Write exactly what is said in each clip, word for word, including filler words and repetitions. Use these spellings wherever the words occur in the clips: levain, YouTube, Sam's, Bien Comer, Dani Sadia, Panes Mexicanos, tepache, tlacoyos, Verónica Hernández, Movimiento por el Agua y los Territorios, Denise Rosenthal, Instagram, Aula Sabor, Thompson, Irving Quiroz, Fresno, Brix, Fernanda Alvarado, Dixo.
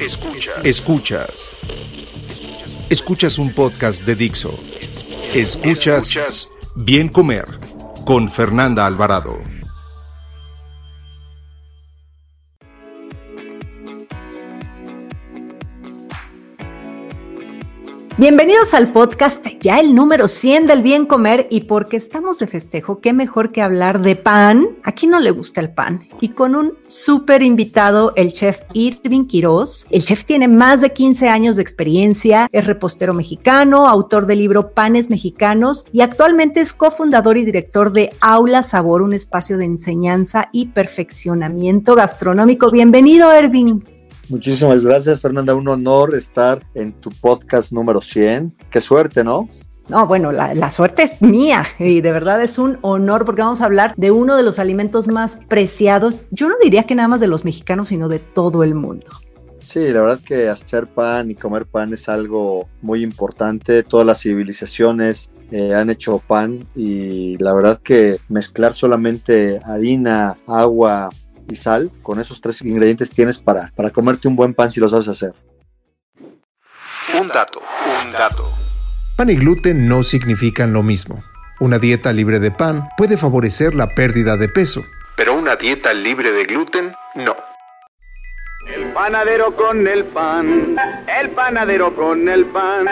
Escuchas. Escuchas. Escuchas un podcast de Dixo. Escuchas, Escuchas Bien Comer con Fernanda Alvarado. Bienvenidos al podcast, ya el número cien del Bien Comer, y porque estamos de festejo, qué mejor que hablar de pan. ¿A quién no le gusta el pan? Y con un súper invitado, el chef Irving Quiroz. El chef tiene más de quince años de experiencia, es repostero mexicano, autor del libro Panes Mexicanos y actualmente es cofundador y director de Aula Sabor, un espacio de enseñanza y perfeccionamiento gastronómico. Bienvenido, Irving. Muchísimas gracias, Fernanda. Un honor estar en tu podcast número cien. Qué suerte, ¿no? No, bueno, la, la suerte es mía y de verdad es un honor porque vamos a hablar de uno de los alimentos más preciados. Yo no diría que nada más de los mexicanos, sino de todo el mundo. Sí, la verdad que hacer pan y comer pan es algo muy importante. Todas las civilizaciones eh, han hecho pan y la verdad que mezclar solamente harina, agua y sal, con esos tres ingredientes tienes para, para comerte un buen pan si lo sabes hacer. Un dato, un dato. Pan y gluten no significan lo mismo. Una dieta libre de pan puede favorecer la pérdida de peso, pero una dieta libre de gluten, no. El panadero con el pan, el panadero con el pan,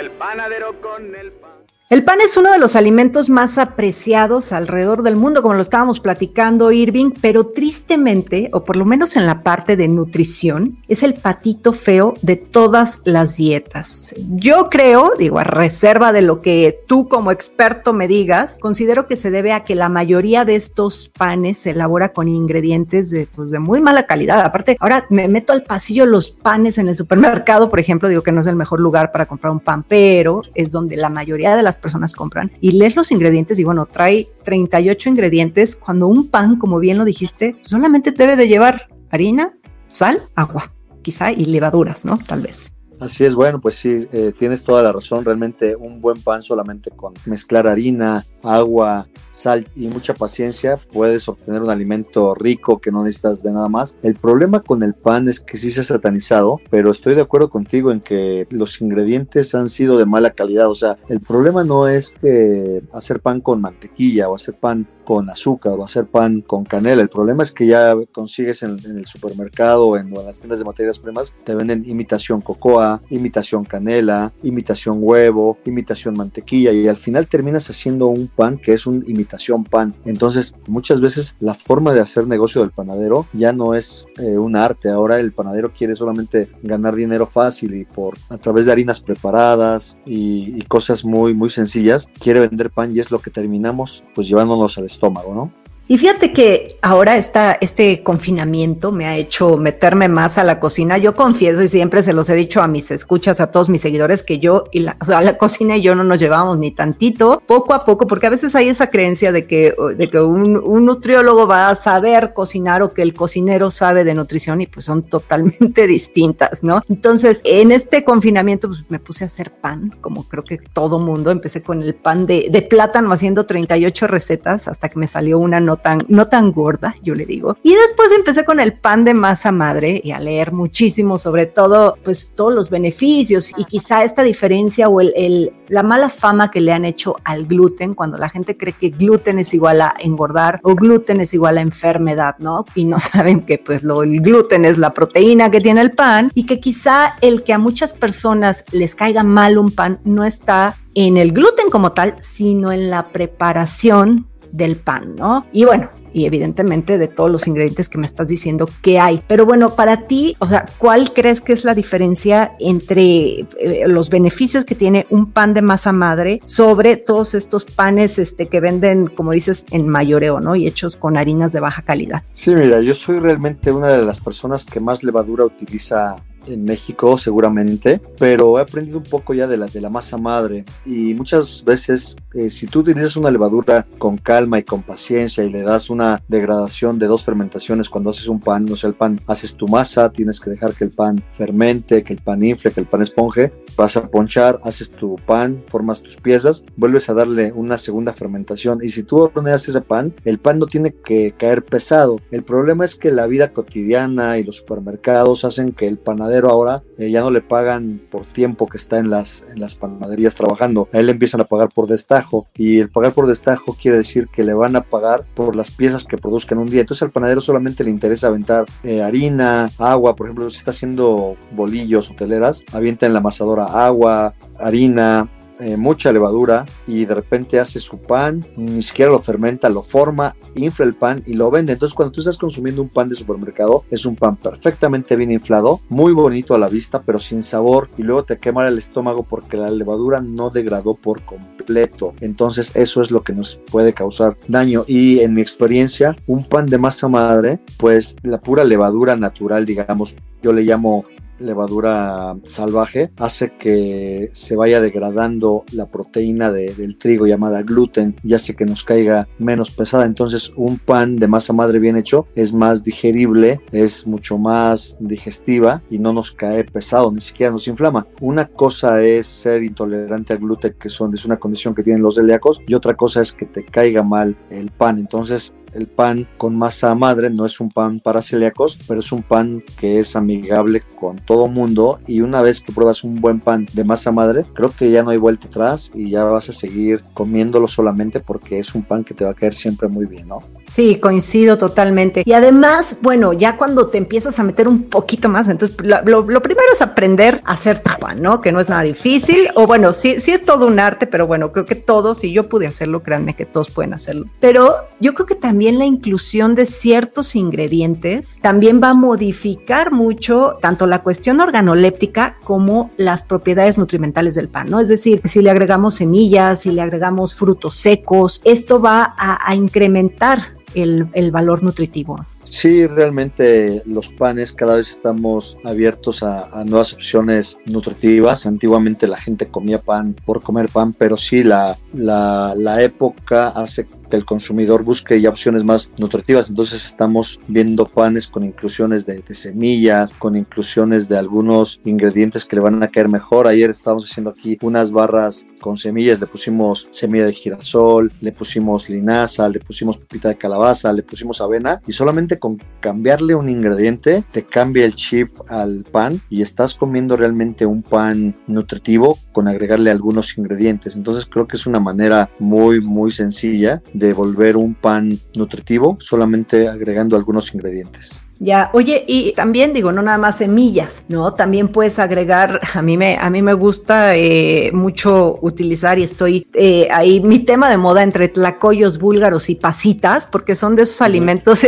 el panadero con el pan. El pan es uno de los alimentos más apreciados alrededor del mundo, como lo estábamos platicando, Irving, pero tristemente, o por lo menos en la parte de nutrición, es el patito feo de todas las dietas. Yo creo, digo, a reserva de lo que tú como experto me digas, considero que se debe a que la mayoría de estos panes se elabora con ingredientes de, pues, de muy mala calidad. Aparte, ahora me meto al pasillo los panes en el supermercado, por ejemplo, digo que no es el mejor lugar para comprar un pan, pero es donde la mayoría de las personas compran y lees los ingredientes y bueno, trae treinta y ocho ingredientes cuando un pan, como bien lo dijiste, solamente debe de llevar harina, sal, agua, quizá y levaduras, ¿no? Tal vez. Así es, bueno, pues sí, eh, tienes toda la razón, realmente un buen pan solamente con mezclar harina, agua, sal y mucha paciencia puedes obtener un alimento rico que no necesitas de nada más. El problema con el pan es que sí se ha satanizado, pero estoy de acuerdo contigo en que los ingredientes han sido de mala calidad, o sea, el problema no es que hacer pan con mantequilla o hacer pan con azúcar o hacer pan con canela, el problema es que ya consigues en, en el supermercado o en, en las tiendas de materias primas, te venden imitación cocoa, imitación canela, imitación huevo, imitación mantequilla y al final terminas haciendo un pan que es una imitación pan. Entonces muchas veces la forma de hacer negocio del panadero ya no es eh, un arte. Ahora el panadero quiere solamente ganar dinero fácil y por a través de harinas preparadas y, y cosas muy, muy sencillas quiere vender pan y es lo que terminamos pues llevándonos al estómago, ¿no? Y fíjate que ahora esta, este confinamiento me ha hecho meterme más a la cocina. Yo confieso y siempre se los he dicho a mis escuchas, a todos mis seguidores, que yo y la, o sea, la cocina y yo no nos llevamos ni tantito, poco a poco, porque a veces hay esa creencia de que, de que un, un nutriólogo va a saber cocinar o que el cocinero sabe de nutrición y pues son totalmente distintas, ¿no? Entonces, en este confinamiento pues, me puse a hacer pan, como creo que todo mundo. Empecé con el pan de, de plátano haciendo treinta y ocho recetas hasta que me salió una nota Tan, no tan gorda, yo le digo. Y después empecé con el pan de masa madre y a leer muchísimo sobre todo, pues todos los beneficios y quizá esta diferencia o el, el, la mala fama que le han hecho al gluten cuando la gente cree que gluten es igual a engordar o gluten es igual a enfermedad, ¿no? Y no saben que pues lo, el gluten es la proteína que tiene el pan y que quizá el que a muchas personas les caiga mal un pan no está en el gluten como tal, sino en la preparación del pan, ¿no? Y bueno, y evidentemente de todos los ingredientes que me estás diciendo que hay. Pero bueno, para ti, o sea, ¿cuál crees que es la diferencia entre eh, los beneficios que tiene un pan de masa madre sobre todos estos panes este, que venden, como dices, en mayoreo, ¿no? Y hechos con harinas de baja calidad. Sí, mira, yo soy realmente una de las personas que más levadura utiliza en México seguramente, pero he aprendido un poco ya de la, de la masa madre, y muchas veces eh, si tú utilizas una levadura con calma y con paciencia y le das una degradación de dos fermentaciones cuando haces un pan, o sea, el pan, haces tu masa, tienes que dejar que el pan fermente, que el pan infle, que el pan esponje, vas a ponchar, haces tu pan, formas tus piezas, vuelves a darle una segunda fermentación, y si tú horneas ese pan, el pan no tiene que caer pesado. El problema es que la vida cotidiana y los supermercados hacen que el panadero ahora eh, ya no le pagan por tiempo que está en las, en las panaderías trabajando. A él le empiezan a pagar por destajo, y el pagar por destajo quiere decir que le van a pagar por las piezas que produzcan un día. Entonces al panadero solamente le interesa aventar eh, harina, agua. Por ejemplo, si está haciendo bolillos o teleras, avienta en la amasadora agua, harina, Eh, mucha levadura, y de repente hace su pan, ni siquiera lo fermenta, lo forma, infla el pan y lo vende. Entonces cuando tú estás consumiendo un pan de supermercado, es un pan perfectamente bien inflado, muy bonito a la vista, pero sin sabor, y luego te quema el estómago porque la levadura no degradó por completo. Entonces eso es lo que nos puede causar daño. Y en mi experiencia, un pan de masa madre, pues la pura levadura natural, digamos, yo le llamo levadura salvaje, hace que se vaya degradando la proteína de, del trigo llamada gluten, y hace que nos caiga menos pesada. Entonces un pan de masa madre bien hecho es más digerible, es mucho más digestiva y no nos cae pesado, ni siquiera nos inflama. Una cosa es ser intolerante al gluten, que son, es una condición que tienen los celíacos, y otra cosa es que te caiga mal el pan. Entonces el pan con masa madre no es un pan para celíacos, pero es un pan que es amigable con todo mundo, y una vez que pruebas un buen pan de masa madre, creo que ya no hay vuelta atrás y ya vas a seguir comiéndolo solamente porque es un pan que te va a caer siempre muy bien, ¿no? Sí, coincido totalmente. Y además, bueno, ya cuando te empiezas a meter un poquito más, entonces lo, lo primero es aprender a hacer tu pan, ¿no? Que no es nada difícil, o bueno, sí, sí es todo un arte, pero bueno, creo que todos, si yo pude hacerlo, créanme que todos pueden hacerlo. Pero yo creo que también También la inclusión de ciertos ingredientes también va a modificar mucho tanto la cuestión organoléptica como las propiedades nutrimentales del pan, ¿no? Es decir, si le agregamos semillas, si le agregamos frutos secos, esto va a, a incrementar el, el valor nutritivo. Sí, realmente los panes cada vez estamos abiertos a, a nuevas opciones nutritivas. Antiguamente la gente comía pan por comer pan, pero sí la, la, la época hace que el consumidor busque ya opciones más nutritivas. Entonces estamos viendo panes con inclusiones de, de semillas, con inclusiones de algunos ingredientes que le van a caer mejor. Ayer estábamos haciendo aquí unas barras con semillas, le pusimos semilla de girasol, le pusimos linaza, le pusimos pepita de calabaza, le pusimos avena, y solamente con cambiarle un ingrediente te cambia el chip al pan y estás comiendo realmente un pan nutritivo con agregarle algunos ingredientes. Entonces creo que es una manera muy muy sencilla de volver un pan nutritivo solamente agregando algunos ingredientes. Ya, oye, y también digo, no nada más semillas, ¿no? También puedes agregar, a mí me, a mí me gusta eh, mucho utilizar, y estoy eh, ahí, mi tema de moda entre tlacoyos búlgaros y pasitas, porque son de esos alimentos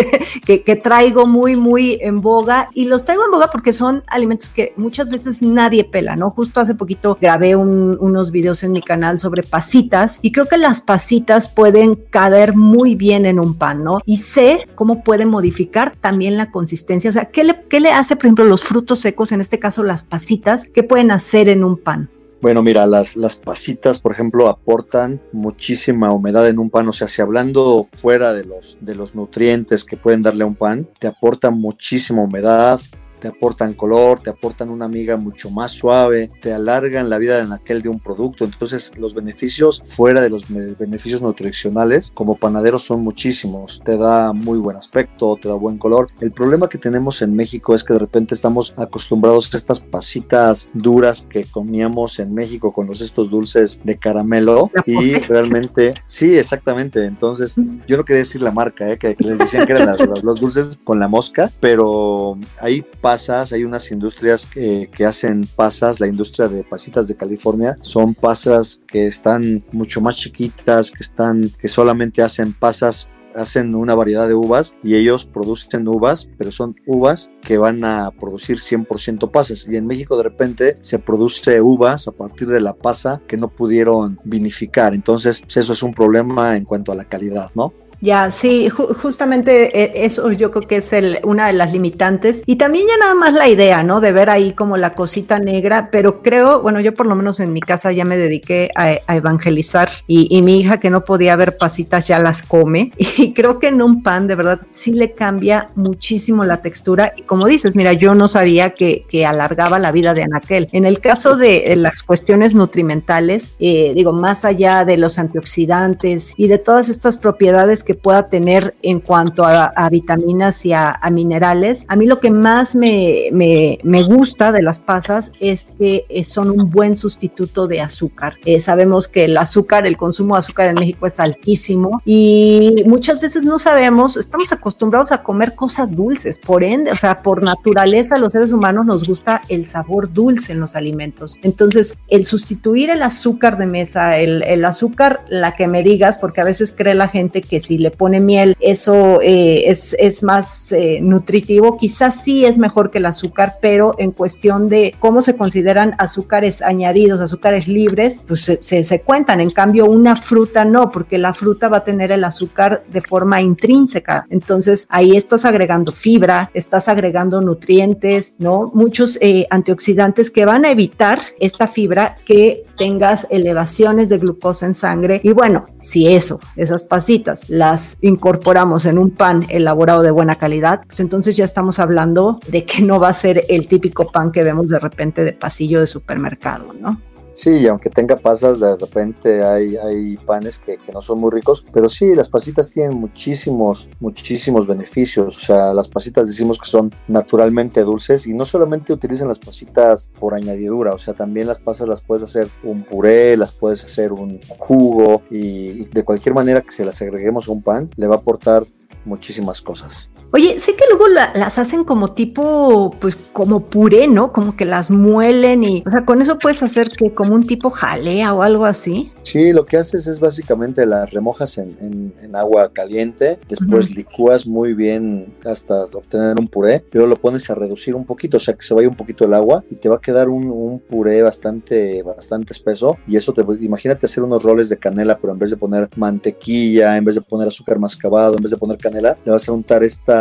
que, que traigo muy, muy en boga, y los traigo en boga porque son alimentos que muchas veces nadie pela, ¿no? Justo hace poquito grabé un, unos videos en mi canal sobre pasitas, y creo que las pasitas pueden caber muy bien en un pan, ¿no? Y sé cómo pueden modificar también la consistencia, o sea, ¿qué le, qué le hace, por ejemplo, los frutos secos, en este caso las pasitas, qué pueden hacer en un pan? Bueno, mira, las, las pasitas, por ejemplo, aportan muchísima humedad en un pan. O sea, si hablando fuera de los, de los nutrientes que pueden darle a un pan, te aportan muchísima humedad, te aportan color, te aportan una miga mucho más suave, te alargan la vida en aquel de un producto. Entonces los beneficios fuera de los beneficios nutricionales como panaderos son muchísimos. Te da muy buen aspecto, te da buen color. El problema que tenemos en México es que de repente estamos acostumbrados a estas pasitas duras que comíamos en México con los estos dulces de caramelo, y realmente, sí, exactamente. Entonces yo no quería decir la marca, ¿eh? que, que les decían que eran las, los dulces con la mosca, pero ahí pasas, hay unas industrias que, que hacen pasas, la industria de pasitas de California, son pasas que están mucho más chiquitas, que están, que solamente hacen pasas hacen una variedad de uvas y ellos producen uvas, pero son uvas que van a producir cien por ciento pasas. Y en México de repente se produce uvas a partir de la pasa que no pudieron vinificar. Entonces, pues eso es un problema en cuanto a la calidad, ¿no? Ya, sí, ju- justamente eso yo creo que es el, una de las limitantes, y también ya nada más la idea, ¿no? De ver ahí como la cosita negra, pero creo, bueno, yo por lo menos en mi casa ya me dediqué a, a evangelizar, y, y mi hija que no podía ver pasitas ya las come, y creo que en un pan de verdad sí le cambia muchísimo la textura, y como dices, mira, yo no sabía que, que alargaba la vida de anaquel. En el caso de las cuestiones nutrimentales, eh, digo, más allá de los antioxidantes y de todas estas propiedades que que pueda tener en cuanto a, a vitaminas y a, a minerales. A mí lo que más me, me, me gusta de las pasas es que son un buen sustituto de azúcar. Eh, sabemos que el azúcar, el consumo de azúcar en México es altísimo y muchas veces no sabemos, estamos acostumbrados a comer cosas dulces, por ende, o sea, por naturaleza los seres humanos nos gusta el sabor dulce en los alimentos. Entonces, el sustituir el azúcar de mesa, el, el azúcar, la que me digas, porque a veces cree la gente que si le pone miel, eso eh, es, es más eh, nutritivo, quizás sí es mejor que el azúcar, pero en cuestión de cómo se consideran azúcares añadidos, azúcares libres, pues se, se, se cuentan. En cambio, una fruta no, porque la fruta va a tener el azúcar de forma intrínseca, entonces ahí estás agregando fibra, estás agregando nutrientes, ¿no? Muchos eh, antioxidantes que van a evitar esta fibra, que tengas elevaciones de glucosa en sangre. Y bueno, si eso, esas pasitas las incorporamos en un pan elaborado de buena calidad, pues entonces ya estamos hablando de que no va a ser el típico pan que vemos de repente de pasillo de supermercado, ¿no? Sí, y aunque tenga pasas, de repente hay, hay panes que, que no son muy ricos, pero sí, las pasitas tienen muchísimos, muchísimos beneficios. O sea, las pasitas decimos que son naturalmente dulces, y no solamente utilizan las pasitas por añadidura, o sea, también las pasas las puedes hacer un puré, las puedes hacer un jugo, y de cualquier manera que se las agreguemos a un pan, le va a aportar muchísimas cosas. Oye, sé que luego la, las hacen como tipo, pues como puré, ¿no? Como que las muelen y, o sea, con eso puedes hacer que como un tipo jalea o algo así. Sí, lo que haces es básicamente las remojas en, en, en agua caliente, después uh-huh. licúas muy bien hasta obtener un puré, luego lo pones a reducir un poquito, o sea, que se vaya un poquito el agua y te va a quedar un, un puré bastante, bastante espeso, y eso te, imagínate hacer unos roles de canela, pero en vez de poner mantequilla, en vez de poner azúcar mascabado, en vez de poner canela, le vas a untar esta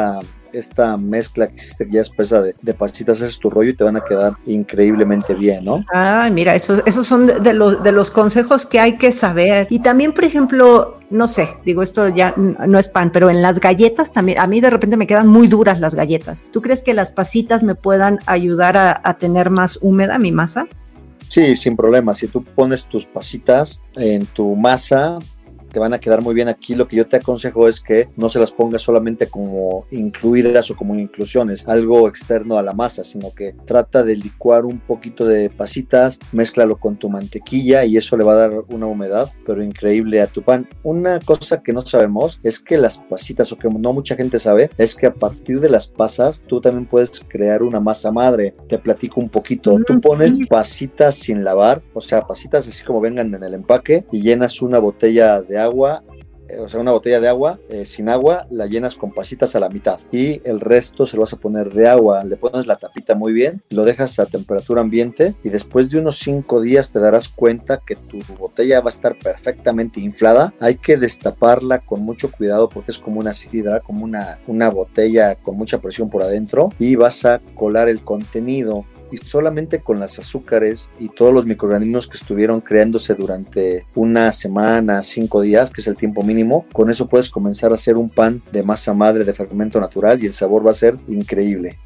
esta mezcla que hiciste ya espesa de, de pasitas, haces tu rollo y te van a quedar increíblemente bien, ¿no? Ah, mira, esos, esos son de, de, los, de los consejos que hay que saber. Y también, por ejemplo, no sé, digo, esto ya no es pan, pero en las galletas también, a mí de repente me quedan muy duras las galletas. ¿Tú crees que las pasitas me puedan ayudar a, a tener más húmeda mi masa? Sí, sin problema. Si tú pones tus pasitas en tu masa, te van a quedar muy bien. Aquí lo que yo te aconsejo es que no se las pongas solamente como incluidas o como inclusiones, algo externo a la masa, sino que trata de licuar un poquito de pasitas, mézclalo con tu mantequilla y eso le va a dar una humedad pero increíble a tu pan. Una cosa que no sabemos es que las pasitas, o que no mucha gente sabe, es que a partir de las pasas tú también puedes crear una masa madre. Te platico un poquito. Tú pones pasitas sin lavar, o sea, pasitas así como vengan en el empaque, y llenas una botella de agua, o sea, una botella de agua eh, sin agua, la llenas con pasitas a la mitad y el resto se lo vas a poner de agua, le pones la tapita muy bien, lo dejas a temperatura ambiente y después de unos cinco días te darás cuenta que tu botella va a estar perfectamente inflada. Hay que destaparla con mucho cuidado porque es como una sidra, como una, una botella con mucha presión por adentro, y vas a colar el contenido, y solamente con las azúcares y todos los microorganismos que estuvieron creándose durante una semana, cinco días, que es el tiempo mínimo, con eso puedes comenzar a hacer un pan de masa madre de fermento natural y el sabor va a ser increíble.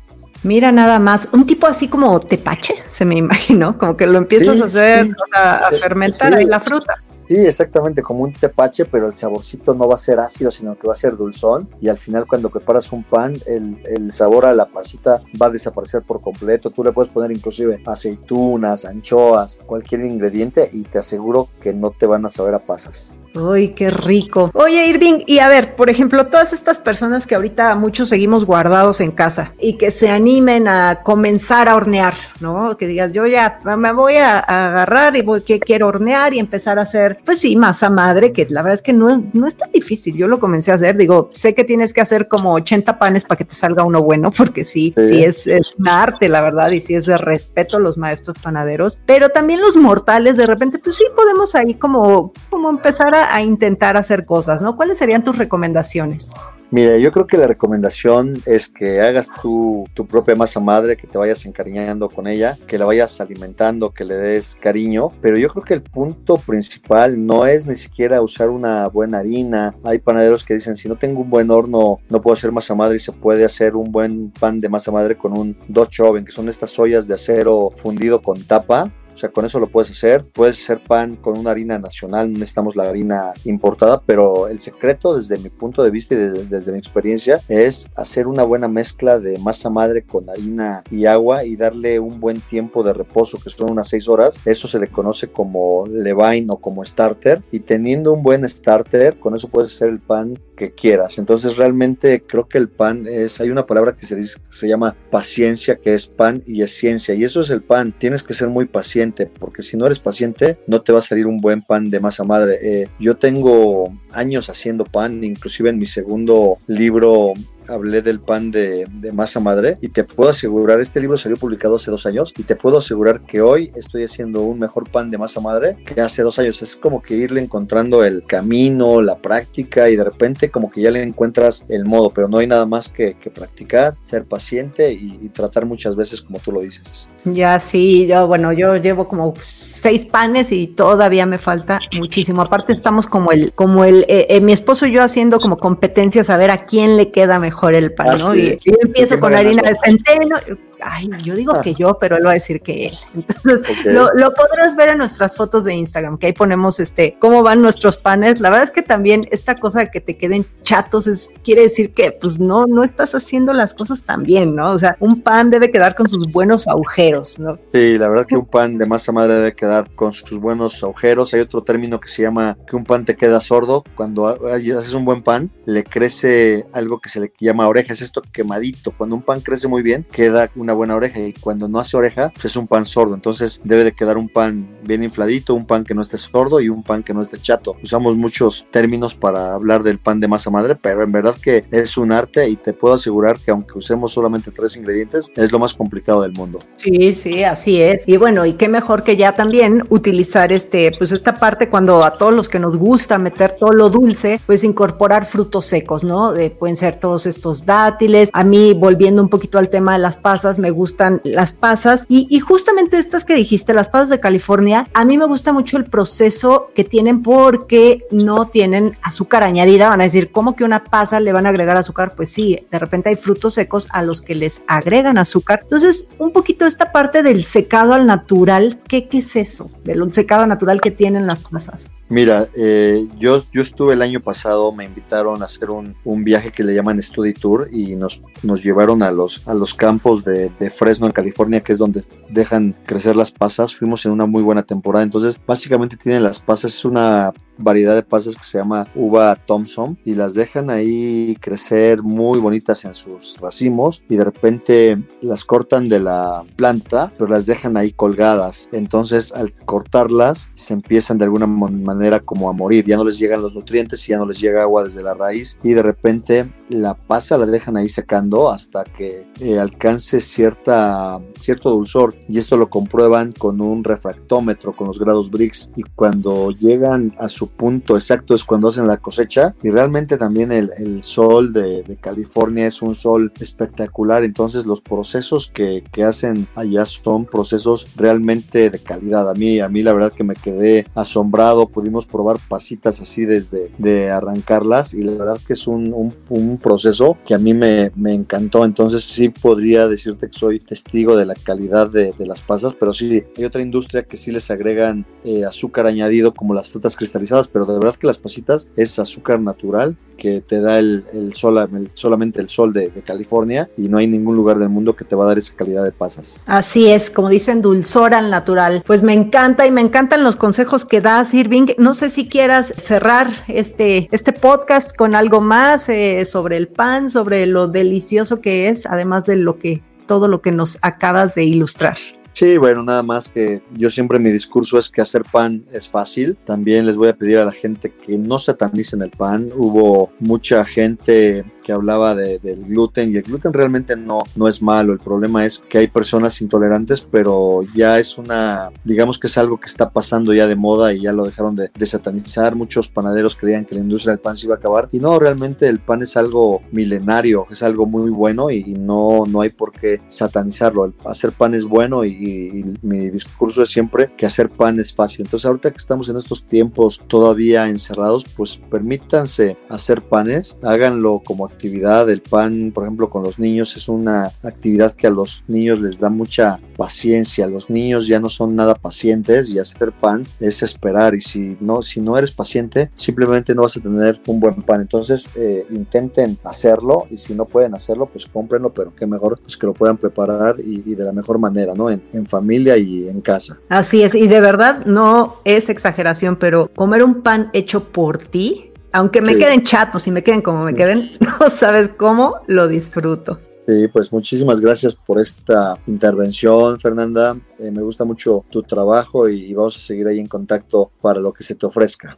Mira nada más, un tipo así como tepache, se me imaginó, como que lo empiezas sí, a hacer, sí, o sea, a fermentar sí, ahí la fruta. Sí, exactamente, como un tepache, pero el saborcito no va a ser ácido, sino que va a ser dulzón, y al final cuando preparas un pan, el, el sabor a la pasita va a desaparecer por completo. Tú le puedes poner inclusive aceitunas, anchoas, cualquier ingrediente, y te aseguro que no te van a saber a pasas. ¡Ay, qué rico! Oye, Irving, y a ver, por ejemplo, todas estas personas que ahorita muchos seguimos guardados en casa y que se animen a comenzar a hornear, ¿no? Que digas, yo ya me voy a, a agarrar y voy, que quiero hornear y empezar a hacer, pues sí, masa madre, que la verdad es que no, no es tan difícil. Yo lo comencé a hacer, digo, sé que tienes que hacer como ochenta panes para que te salga uno bueno, porque sí, sí, sí es, es una arte, la verdad, y sí es de respeto a los maestros panaderos, pero también los mortales, de repente, pues sí podemos ahí como, como empezar a a intentar hacer cosas, ¿no? ¿Cuáles serían tus recomendaciones? Mira, yo creo que la recomendación es que hagas tu, tu propia masa madre, que te vayas encariñando con ella, que la vayas alimentando, que le des cariño, pero yo creo que el punto principal no es ni siquiera usar una buena harina. Hay panaderos que dicen, si no tengo un buen horno, no puedo hacer masa madre, y se puede hacer un buen pan de masa madre con un Dutch oven, que son estas ollas de acero fundido con tapa. O sea, con eso lo puedes hacer. Puedes hacer pan con una harina nacional, no necesitamos la harina importada, pero el secreto desde mi punto de vista y de, desde mi experiencia es hacer una buena mezcla de masa madre con harina y agua y darle un buen tiempo de reposo, que son unas seis horas. Eso se le conoce como levain o como starter, y teniendo un buen starter, con eso puedes hacer el pan que quieras. Entonces realmente creo que el pan es, hay una palabra que se dice, se llama paciencia, que es pan y es ciencia, y eso es el pan. Tienes que ser muy paciente, porque si no eres paciente no te va a salir un buen pan de masa madre. Eh, yo tengo años haciendo pan, inclusive en mi segundo libro hablé del pan de, de masa madre, y te puedo asegurar, este libro salió publicado hace dos años, y te puedo asegurar que hoy estoy haciendo un mejor pan de masa madre que hace dos años. Es como que irle encontrando el camino, la práctica, y de repente como que ya le encuentras el modo, pero no hay nada más que, que practicar, ser paciente y, y tratar muchas veces como tú lo dices. Ya sí, yo bueno, yo llevo como seis panes y todavía me falta muchísimo. Aparte estamos como el, como el, eh, eh, mi esposo y yo haciendo como competencias a ver a quién le queda mejor mejor el pan, ah, ¿no? Sí. Y yo empiezo con harina de centeno, ay, yo digo ah. que yo, pero él va a decir que él. Entonces, okay. lo, lo podrás ver en nuestras fotos de Instagram, que ahí ponemos este, cómo van nuestros panes. La verdad es que también esta cosa de que te queden chatos es, quiere decir que, pues, no, no estás haciendo las cosas tan bien, ¿no? O sea, un pan debe quedar con sus buenos agujeros, ¿no? Sí, la verdad que un pan de masa madre debe quedar con sus buenos agujeros. Hay otro término que se llama que un pan te queda sordo. Cuando haces un buen pan, le crece algo que se le llama oreja, es esto quemadito. Cuando un pan crece muy bien, queda una buena oreja, y cuando no hace oreja, pues es un pan sordo. Entonces debe de quedar un pan bien infladito, un pan que no esté sordo y un pan que no esté chato. Usamos muchos términos para hablar del pan de masa madre, pero en verdad que es un arte, y te puedo asegurar que aunque usemos solamente tres ingredientes, es lo más complicado del mundo. Sí, sí, así es. Y bueno, y qué mejor que ya también utilizar este, pues esta parte cuando a todos los que nos gusta meter todo lo dulce, pues incorporar frutos secos, ¿no? Eh, pueden ser todos estos dátiles. A mí, volviendo un poquito al tema de las pasas, me gustan las pasas y, y justamente estas que dijiste, las pasas de California, a mí me gusta mucho el proceso que tienen porque no tienen azúcar añadida. Van a decir, ¿cómo que una pasa le van a agregar azúcar? Pues sí, de repente hay frutos secos a los que les agregan azúcar. Entonces, un poquito esta parte del secado al natural, ¿qué, qué es eso? Del secado natural que tienen las pasas. Mira, eh, yo, yo estuve el año pasado, me invitaron a hacer un, un viaje que le llaman Study Tour y nos, nos llevaron a los, a los campos de de Fresno en California, que es donde dejan crecer las pasas. Fuimos en una muy buena temporada, entonces básicamente tienen las pasas, es una variedad de pasas que se llama uva Thompson, y las dejan ahí crecer muy bonitas en sus racimos, y de repente las cortan de la planta, pero las dejan ahí colgadas. Entonces al cortarlas se empiezan de alguna manera como a morir, ya no les llegan los nutrientes y ya no les llega agua desde la raíz, y de repente la pasa la dejan ahí secando hasta que eh, alcance cierta, cierto dulzor, y esto lo comprueban con un refractómetro, con los grados Brix, y cuando llegan a su punto exacto es cuando hacen la cosecha. Y realmente también el, el sol de, de California es un sol espectacular, entonces los procesos que, que hacen allá son procesos realmente de calidad. A mí, a mí la verdad que me quedé asombrado, pudimos probar pasitas así desde de arrancarlas, y la verdad que es un, un, un proceso que a mí me, me encantó. Entonces sí podría decirte que soy testigo de la calidad de, de las pasas, pero sí, hay otra industria que sí les agregan eh, azúcar añadido, como las frutas cristalizadas. procesadas, pero de verdad que las pasitas es azúcar natural que te da el, el sol, el, solamente el sol de, de California, y no hay ningún lugar del mundo que te va a dar esa calidad de pasas. Así es, como dicen, dulzor al natural. Pues me encanta y me encantan los consejos que das, Irving. No sé si quieras cerrar este, este podcast con algo más eh, sobre el pan, sobre lo delicioso que es, además de lo que, todo lo que nos acabas de ilustrar. Sí, bueno, nada más que yo siempre mi discurso es que hacer pan es fácil. También les voy a pedir a la gente que no satanicen el pan. Hubo mucha gente que hablaba de, del gluten, y el gluten realmente no, no es malo. El problema es que hay personas intolerantes, pero ya es una, digamos que es algo que está pasando ya de moda y ya lo dejaron de, de satanizar. Muchos panaderos creían que la industria del pan se iba a acabar, y no, realmente el pan es algo milenario, es algo muy bueno y, y no, no hay por qué satanizarlo. El hacer pan es bueno y Y, y mi discurso es siempre que hacer pan es fácil. Entonces, ahorita que estamos en estos tiempos todavía encerrados, pues permítanse hacer panes, háganlo como actividad. El pan, por ejemplo, con los niños es una actividad que a los niños les da mucha paciencia. Los niños ya no son nada pacientes, y hacer pan es esperar, y si no, si no eres paciente, simplemente no vas a tener un buen pan. Entonces, eh, intenten hacerlo, y si no pueden hacerlo, pues cómprenlo, pero qué mejor pues que lo puedan preparar y, y de la mejor manera, ¿no? En, en familia y en casa. Así es, y de verdad no es exageración, pero comer un pan hecho por ti, aunque me sí. queden chatos y me queden como sí. me queden, no sabes cómo lo disfruto. Sí, pues muchísimas gracias por esta intervención, Fernanda. Eh, me gusta mucho tu trabajo y, y vamos a seguir ahí en contacto para lo que se te ofrezca.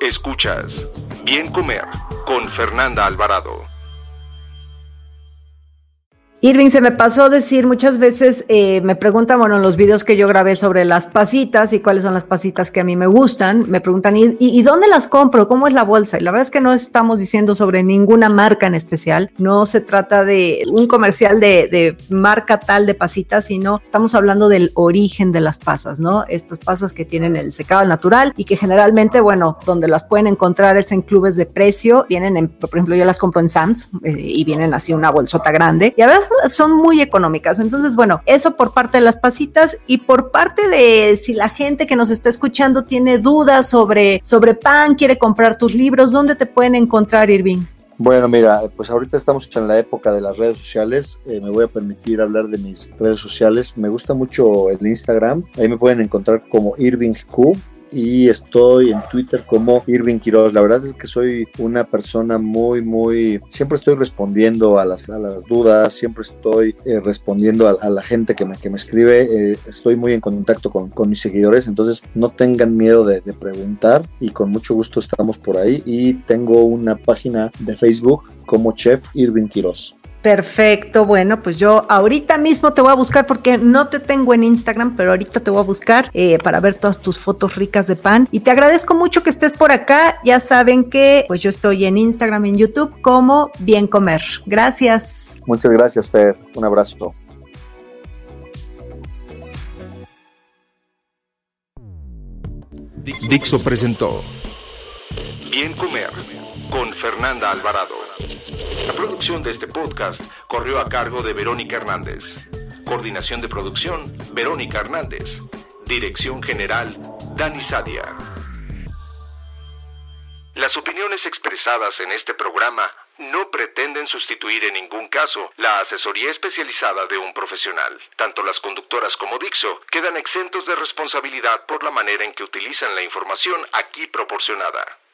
Escuchas Bien Comer con Fernanda Alvarado. Irving, se me pasó decir, muchas veces eh, me preguntan, bueno, en los videos que yo grabé sobre las pasitas y cuáles son las pasitas que a mí me gustan, me preguntan, ¿y, y dónde las compro? ¿Cómo es la bolsa? Y la verdad es que no estamos diciendo sobre ninguna marca en especial, no se trata de un comercial de, de marca tal de pasitas, sino estamos hablando del origen de las pasas, ¿no? Estas pasas que tienen el secado natural y que generalmente, bueno, donde las pueden encontrar es en clubes de precio, vienen en, por ejemplo, yo las compro en Sam's eh, y vienen así una bolsota grande, y a ver, son muy económicas. Entonces, bueno, eso por parte de las pasitas, y por parte de si la gente que nos está escuchando tiene dudas sobre, sobre pan, quiere comprar tus libros, ¿dónde te pueden encontrar, Irving? Bueno, mira, pues ahorita estamos en la época de las redes sociales, eh, me voy a permitir hablar de mis redes sociales. Me gusta mucho el Instagram, ahí me pueden encontrar como Irving Q, y estoy en Twitter como Irving Quiroz. La verdad es que soy una persona muy, muy... Siempre estoy respondiendo a las, a las dudas, siempre estoy eh, respondiendo a, a la gente que me, que me escribe. Eh, estoy muy en contacto con, con mis seguidores, entonces no tengan miedo de, de preguntar, y con mucho gusto estamos por ahí. Y tengo una página de Facebook como Chef Irving Quiroz. Perfecto, bueno, pues yo ahorita mismo te voy a buscar, porque no te tengo en Instagram, pero ahorita te voy a buscar eh, para ver todas tus fotos ricas de pan, y te agradezco mucho que estés por acá. Ya saben que pues yo estoy en Instagram y en YouTube como Bien Comer. Gracias. Muchas gracias, Fer, un abrazo. Dixo presentó Bien Comer con Fernanda Alvarado. La producción de este podcast corrió a cargo de Verónica Hernández. Coordinación de producción, Verónica Hernández. Dirección general, Dani Sadia. Las opiniones expresadas en este programa no pretenden sustituir en ningún caso la asesoría especializada de un profesional. Tanto las conductoras como Dixo quedan exentos de responsabilidad por la manera en que utilizan la información aquí proporcionada.